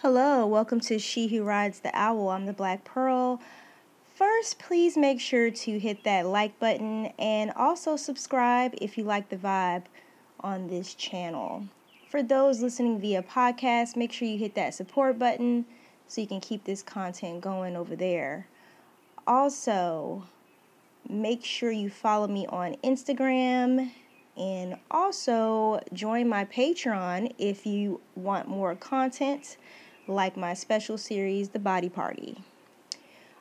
Hello, welcome to She Who Rides the Owl. I'm the Black Pearl. First, please make sure to hit that like button and also subscribe if you like the vibe on this channel. For those listening via podcast, make sure you hit that support button so you can keep this content going over there. Also, make sure you follow me on Instagram and also join my Patreon if you want more content, like my special series, The Body Party.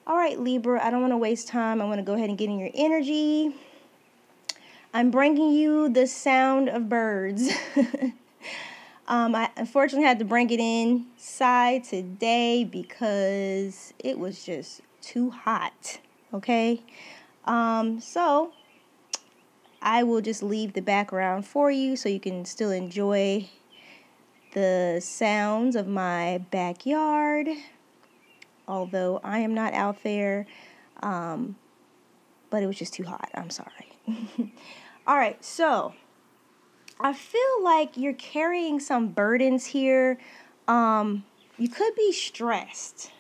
All right, Libra, I don't want to waste time. I want to go ahead and get in your energy. I'm bringing you the sound of birds. I unfortunately had to bring it inside today because it was just too hot, okay? So I will just leave the background for you so you can still enjoy the sounds of my backyard. Although I am not out there, but it was just too hot. I'm sorry. All right, so I feel like you're carrying some burdens here. You could be stressed.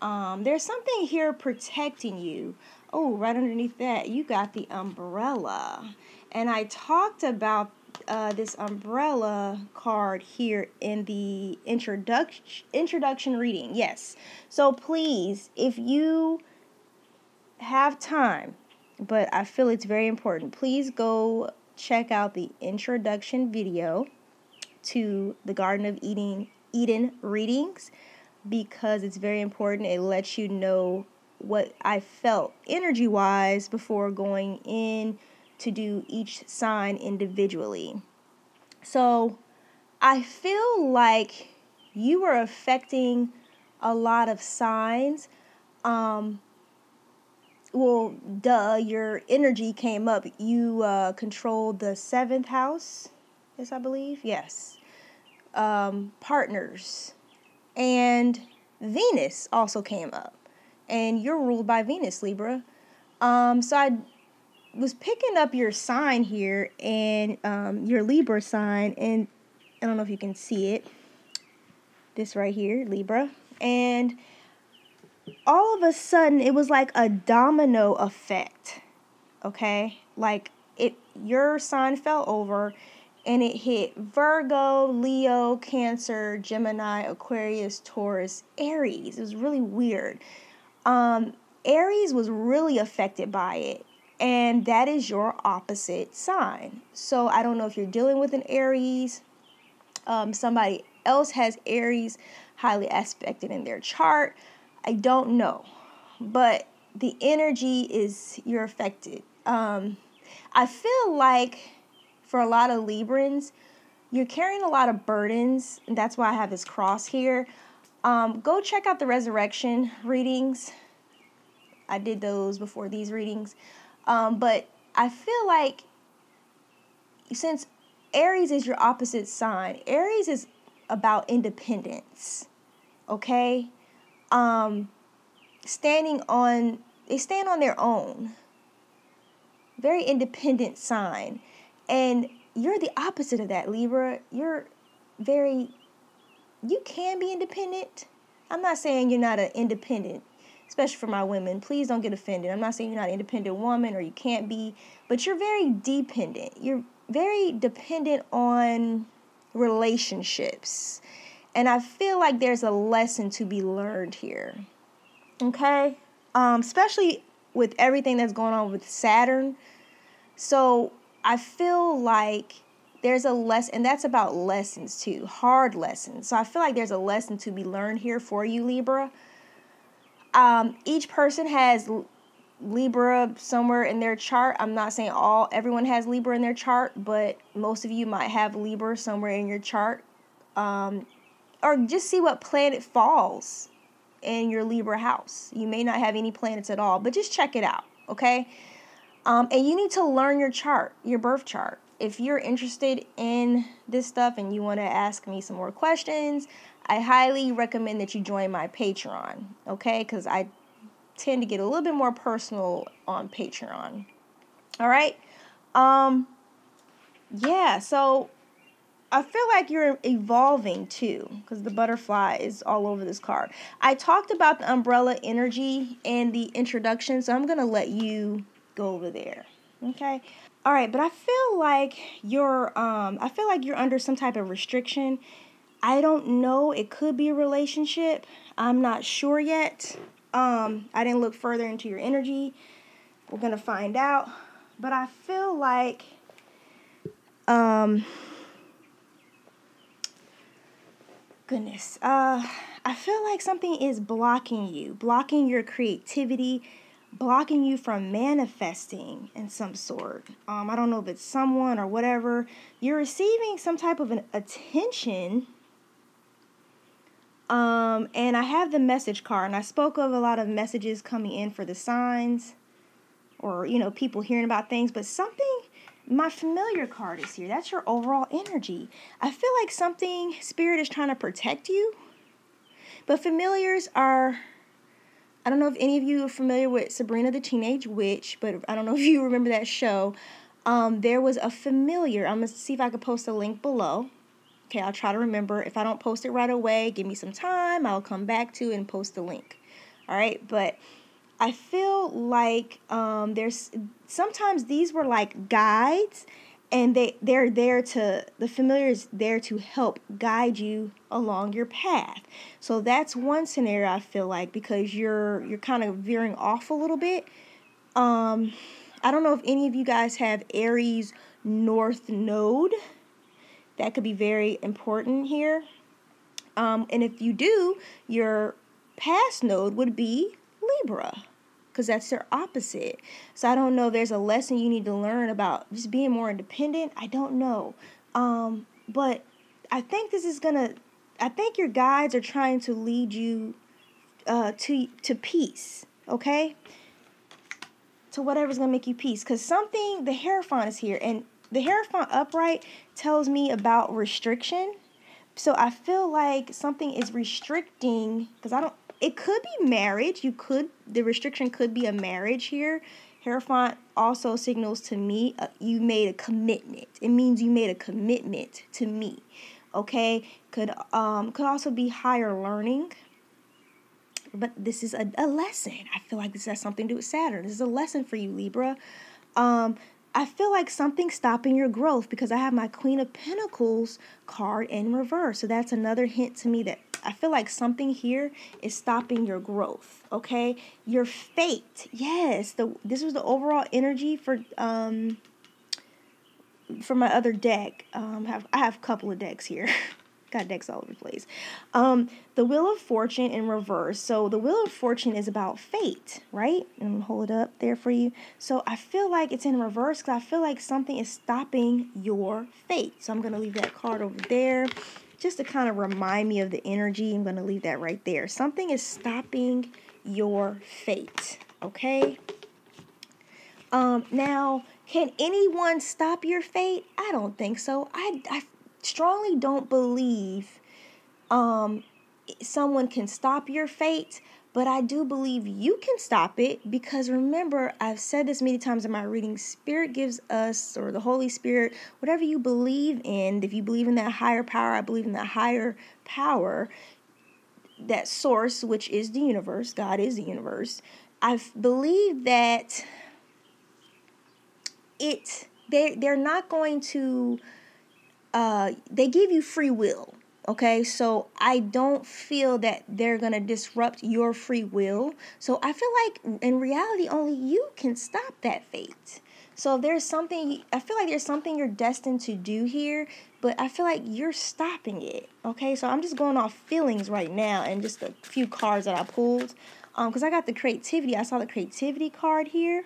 There's something here protecting you. Oh, right underneath that, you got the umbrella. And I talked about this umbrella card here in the introduction reading. Yes. So please, if you have time, but I feel it's very important, please go check out the introduction video to the Garden of Eden readings because it's very important. It lets you know what I felt energy-wise before going in to do each sign individually. So I feel like you were affecting a lot of signs. Your energy came up. You controlled the 7th house, yes, I believe. Yes. Partners. And Venus also came up. And you're ruled by Venus, Libra. So I was picking up your sign here and your Libra sign, and I don't know if you can see it, this right here, Libra, and all of a sudden it was like a domino effect, okay? Like your sign fell over and it hit Virgo, Leo, Cancer, Gemini, Aquarius, Taurus, Aries. It was really weird. Aries was really affected by it. And that is your opposite sign. So I don't know if you're dealing with an Aries. Somebody else has Aries highly aspected in their chart. I don't know. But the energy is you're affected. I feel like for a lot of Librans, you're carrying a lot of burdens. And that's why I have this cross here. Go check out the resurrection readings. I did those before these readings. But I feel like since Aries is your opposite sign, Aries is about independence, okay? They stand on their own. Very independent sign. And you're the opposite of that, Libra. You can be independent. I'm not saying you're not an independent, especially for my women, please don't get offended. I'm not saying you're not an independent woman or you can't be, but you're very dependent. You're very dependent on relationships. And I feel like there's a lesson to be learned here, okay? Especially with everything that's going on with Saturn. So I feel like there's a lesson, and that's about lessons too, hard lessons. So I feel like there's a lesson to be learned here for you, Libra. Each person has Libra somewhere in their chart. I'm not saying everyone has Libra in their chart, but most of you might have Libra somewhere in your chart. Or just see what planet falls in your Libra house. You may not have any planets at all, but just check it out, okay? And you need to learn your chart, your birth chart. If you're interested in this stuff and you want to ask me some more questions, I highly recommend that you join my Patreon, okay? Because I tend to get a little bit more personal on Patreon. All right? So I feel like you're evolving too, because the butterfly is all over this card. I talked about the umbrella energy and the introduction, so I'm going to let you go over there. Okay. All right. But I feel like you're under some type of restriction. I don't know. It could be a relationship. I'm not sure yet. I didn't look further into your energy. We're going to find out. But I feel like, goodness. I feel like something is blocking you, blocking your creativity, blocking you from manifesting in some sort. I don't know if it's someone or whatever. You're receiving some type of an attention. And I have the message card, and I spoke of a lot of messages coming in for the signs, or, you know, people hearing about things, but something, my familiar card is here. That's your overall energy. I feel like something, Spirit is trying to protect you, but familiars are, I don't know if any of you are familiar with Sabrina the Teenage Witch, but I don't know if you remember that show. There was a familiar. I'm going to see if I could post a link below. Okay, I'll try to remember. If I don't post it right away, give me some time. I'll come back to it and post the link. All right, but I feel like there's sometimes these were like guides, and they're there to, the familiar is there to help guide you along your path. So that's one scenario I feel like, because you're kind of veering off a little bit. I don't know if any of you guys have Aries North Node. That could be very important here. And if you do, your past node would be Libra, because that's their opposite. So I don't know. There's a lesson you need to learn about just being more independent. I don't know. But I think this is I think your guides are trying to lead you to peace, okay? To whatever's going to make you peace. Because the Hierophant is here, and the Hierophant upright tells me about restriction. So I feel like something is restricting, because it could be marriage. The restriction could be a marriage here. Hierophant also signals to me, you made a commitment. It means you made a commitment to me. Okay. Could also be higher learning. But this is a lesson. I feel like this has something to do with Saturn. This is a lesson for you, Libra. I feel like something's stopping your growth, because I have my Queen of Pentacles card in reverse. So that's another hint to me that I feel like something here is stopping your growth, okay? Your fate. Yes, this was the overall energy for my other deck. I have a couple of decks here. Got decks all over the place. The Wheel of Fortune in reverse. So the Wheel of Fortune is about fate, right? And hold it up there for you. So I feel like it's in reverse, because I feel like something is stopping your fate. So I'm going to leave that card over there just to kind of remind me of the energy. I'm going to leave that right there. Something is stopping your fate, okay? Now, can anyone stop your fate? I don't think so. I strongly don't believe someone can stop your fate, but I do believe you can stop it, because remember, I've said this many times in my reading, Spirit gives us, or the Holy Spirit, whatever you believe in. If you believe in that higher power, I believe in that higher power, that source, which is the universe. God is the universe. I believe that they're not going to, they give you free will, okay? So I don't feel that they're going to disrupt your free will. So I feel like in reality, only you can stop that fate. So there's something you're destined to do here, but I feel like you're stopping it, okay? So I'm just going off feelings right now and just a few cards that I pulled, because I got the creativity. I saw the creativity card here.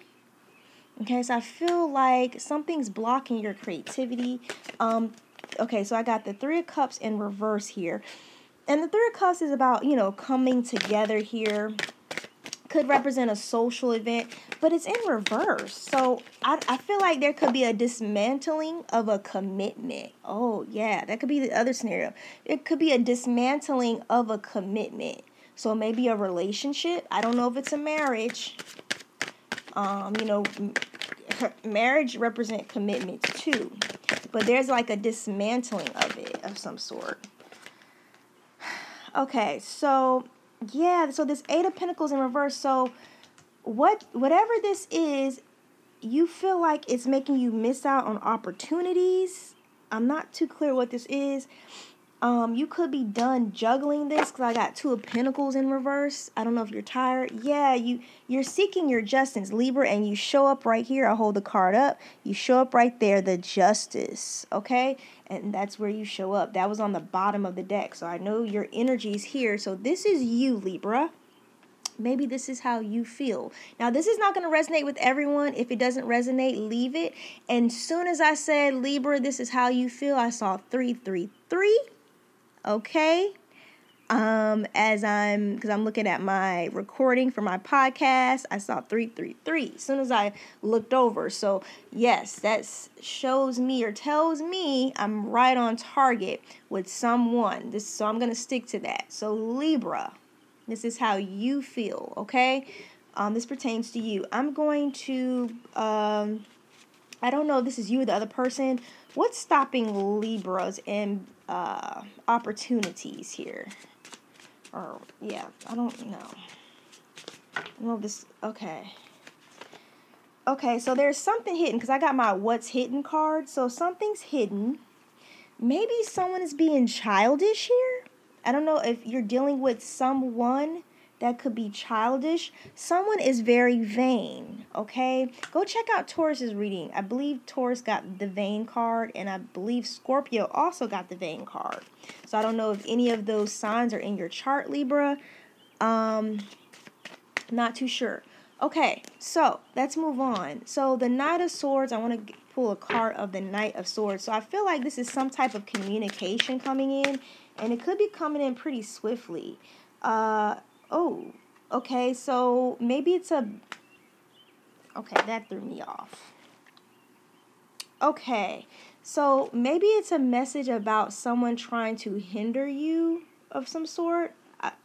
Okay, so I feel like something's blocking your creativity. Okay, so I got the Three of Cups in reverse here. And the Three of Cups is about, you know, coming together here. Could represent a social event, but it's in reverse. So I feel like there could be a dismantling of a commitment. Oh, yeah, that could be the other scenario. It could be a dismantling of a commitment. So maybe a relationship. I don't know if it's a marriage. You know, marriage represents commitment too. But there's like a dismantling of of some sort. Okay, so, yeah, so this Eight of Pentacles in reverse, so whatever this is, you feel like it's making you miss out on opportunities. I'm not too clear what this is. You could be done juggling this because I got Two of Pentacles in reverse. I don't know if you're tired. Yeah, you're seeking your justice, Libra, and you show up right here. I hold the card up. You show up right there, the justice, okay? And that's where you show up. That was on the bottom of the deck, so I know your energy's here. So this is you, Libra. Maybe this is how you feel. Now, this is not going to resonate with everyone. If it doesn't resonate, leave it. And soon as I said, Libra, this is how you feel, I saw 333. Okay. Because I'm looking at my recording for my podcast, I saw 333 as soon as I looked over. So yes, that shows me or tells me I'm right on target with someone. So I'm going to stick to that. So Libra, this is how you feel, okay? This pertains to you. I'm going to, I don't know if this is you or the other person. What's stopping Libras and opportunities here? Or, yeah, I don't know. Well, this, okay. Okay, so there's something hidden because I got my What's Hidden card. So something's hidden. Maybe someone is being childish here. I don't know if you're dealing with someone that could be childish. Someone is very vain, okay? Go check out Taurus's reading. I believe Taurus got the vain card, and I believe Scorpio also got the vain card. So I don't know if any of those signs are in your chart, Libra. Not too sure. Okay, so let's move on. So the Knight of Swords, I want to pull a card of the Knight of Swords. So I feel like this is some type of communication coming in, and it could be coming in pretty swiftly. Oh, okay, so maybe it's a... Okay, that threw me off. Okay, so maybe it's a message about someone trying to hinder you of some sort.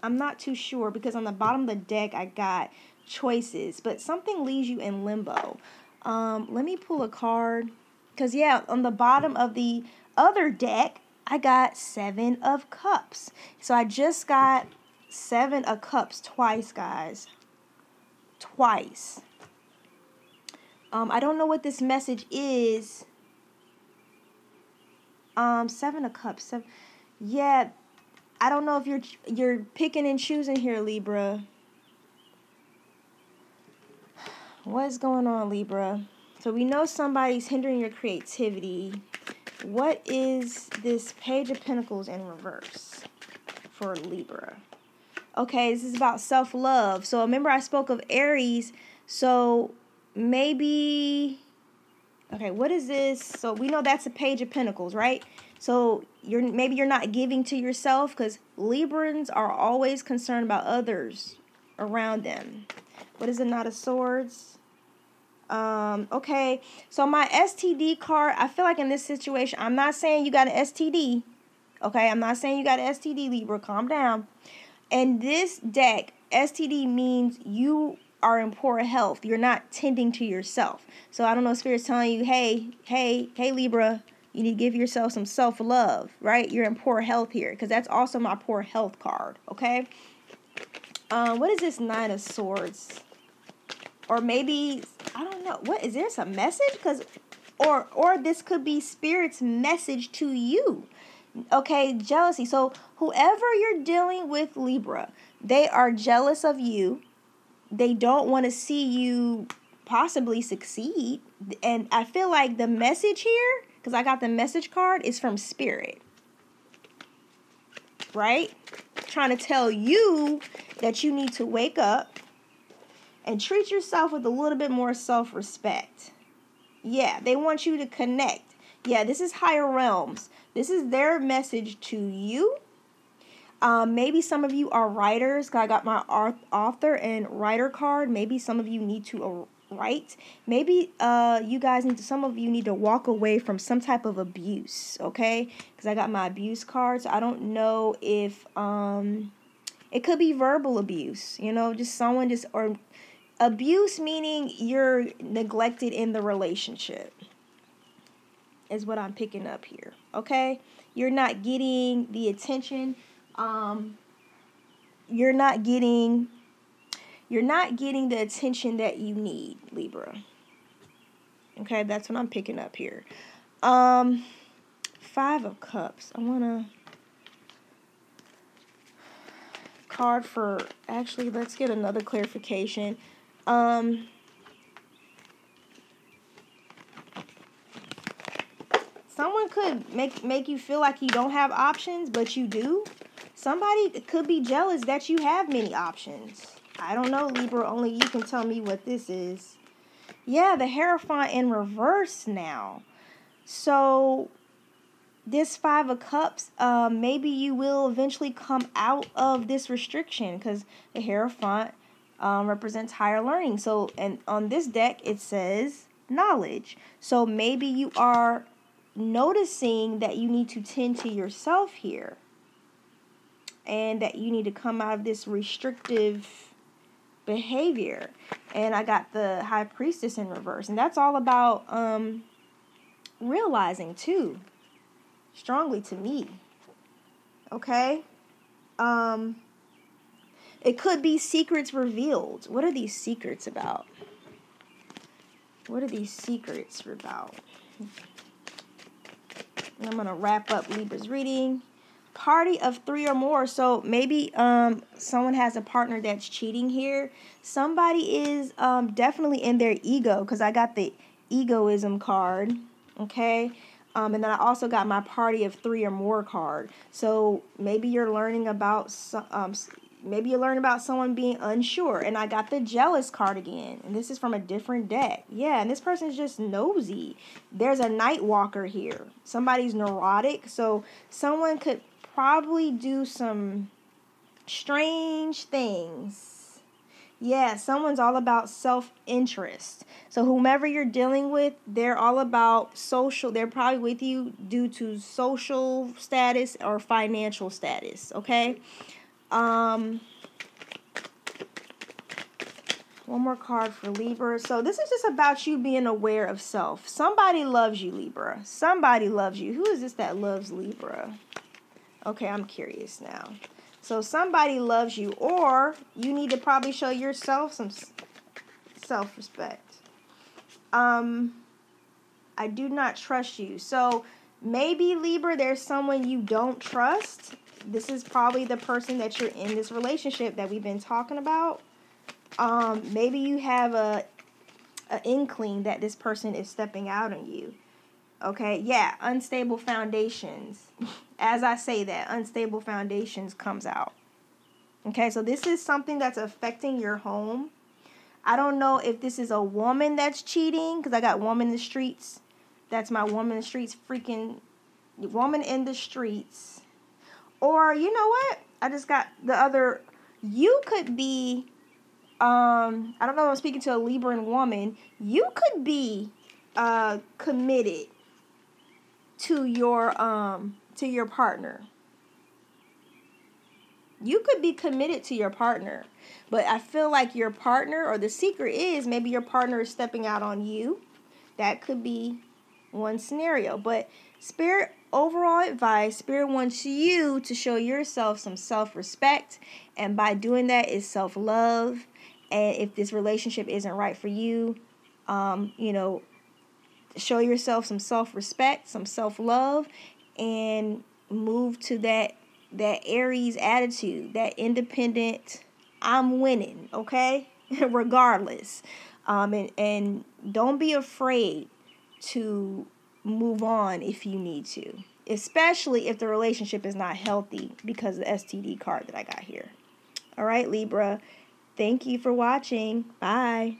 I'm not too sure because on the bottom of the deck I got choices, but something leaves you in limbo. Let me pull a card because, yeah, on the bottom of the other deck I got Seven of Cups. So I just got Seven of Cups twice, guys. Twice. I don't know what this message is. Seven of Cups. Seven. Yeah, I don't know if you're picking and choosing here, Libra. What's going on, Libra? So we know somebody's hindering your creativity. What is this Page of Pentacles in reverse for Libra? Okay, this is about self-love. So remember I spoke of Aries. So maybe, okay, what is this? So we know that's a Page of Pentacles, right? So maybe you're not giving to yourself because Librans are always concerned about others around them. What is the Knight of Swords? Okay, so my STD card, I feel like in this situation, I'm not saying you got an STD. Okay, I'm not saying you got an STD, Libra. Calm down. And this deck, STD means you are in poor health. You're not tending to yourself. So I don't know if Spirit's telling you, hey, Libra, you need to give yourself some self-love, right? You're in poor health here because that's also my poor health card, okay? What is this Nine of Swords? Or maybe, I don't know. What, is there some message? Because, or this could be Spirit's message to you. Okay, jealousy. So whoever you're dealing with, Libra, they are jealous of you. They don't want to see you possibly succeed. And I feel like the message here, because I got the message card, is from Spirit. Right? Trying to tell you that you need to wake up and treat yourself with a little bit more self-respect. Yeah, they want you to connect. Yeah, this is higher realms. This is their message to you. Maybe some of you are writers. I got my author and writer card. Maybe some of you need to write. Maybe some of you need to walk away from some type of abuse, okay? Because I got my abuse card. So I don't know if it could be verbal abuse, you know, just someone just, or abuse meaning you're neglected in the relationship. Is what I'm picking up here, okay? You're not getting the attention. You're not getting the attention that you need, Libra. Okay, that's what I'm picking up here. Five of Cups. I want to card for, actually, let's get another clarification. Someone could make you feel like you don't have options, but you do. Somebody could be jealous that you have many options. I don't know, Libra, only you can tell me what this is. Yeah, the Hierophant in reverse now. So this Five of Cups, maybe you will eventually come out of this restriction, because the Hierophant represents higher learning. So, and on this deck, it says knowledge. So maybe you are noticing that you need to tend to yourself here, and that you need to come out of this restrictive behavior. And I got the High Priestess in reverse, and that's all about realizing too, strongly to me. Okay, it could be secrets revealed. What are these secrets about? What are these secrets about? And I'm gonna wrap up Libra's reading. Party of three or more. So maybe someone has a partner that's cheating here. Somebody is definitely in their ego, because I got the egoism card. Okay, and then I also got my party of three or more card. So maybe you're learning about someone being unsure. And I got the jealous card again, and this is from a different deck. Yeah, and this person's just nosy. There's a night walker here. Somebody's neurotic, so someone could probably do some strange things. Yeah, someone's all about self-interest. So whomever you're dealing with, they're all about social. They're probably with you due to social status or financial status, okay? One more card for Libra. So this is just about you being aware of self. Somebody loves you, Libra. Somebody loves you. Who is this that loves Libra? Okay, I'm curious now. So somebody loves you, or you need to probably show yourself some self-respect. I do not trust you. So maybe, Libra, there's someone you don't trust. This is probably the person that you're in this relationship that we've been talking about. Maybe you have an inkling that this person is stepping out on you. Okay, yeah, unstable foundations. As I say that, unstable foundations comes out. Okay, so this is something that's affecting your home. I don't know if this is a woman that's cheating, because I got woman in the streets. That's my woman in the streets, freaking woman in the streets. Or, you know what? I just got the other. You could be, I don't know if I'm speaking to a Libran woman. You could be committed to your partner. You could be committed to your partner. But I feel like your partner, or the secret is, maybe your partner is stepping out on you. That could be one scenario. But Spirit, overall advice, Spirit wants you to show yourself some self-respect, and by doing that is self-love. And if this relationship isn't right for you, you know, show yourself some self-respect, some self-love, and move to that Aries attitude, that independent, I'm winning, okay, regardless. And don't be afraid to move on if you need to, especially if the relationship is not healthy, because of the STD card that I got here. All right, Libra, thank you for watching. Bye.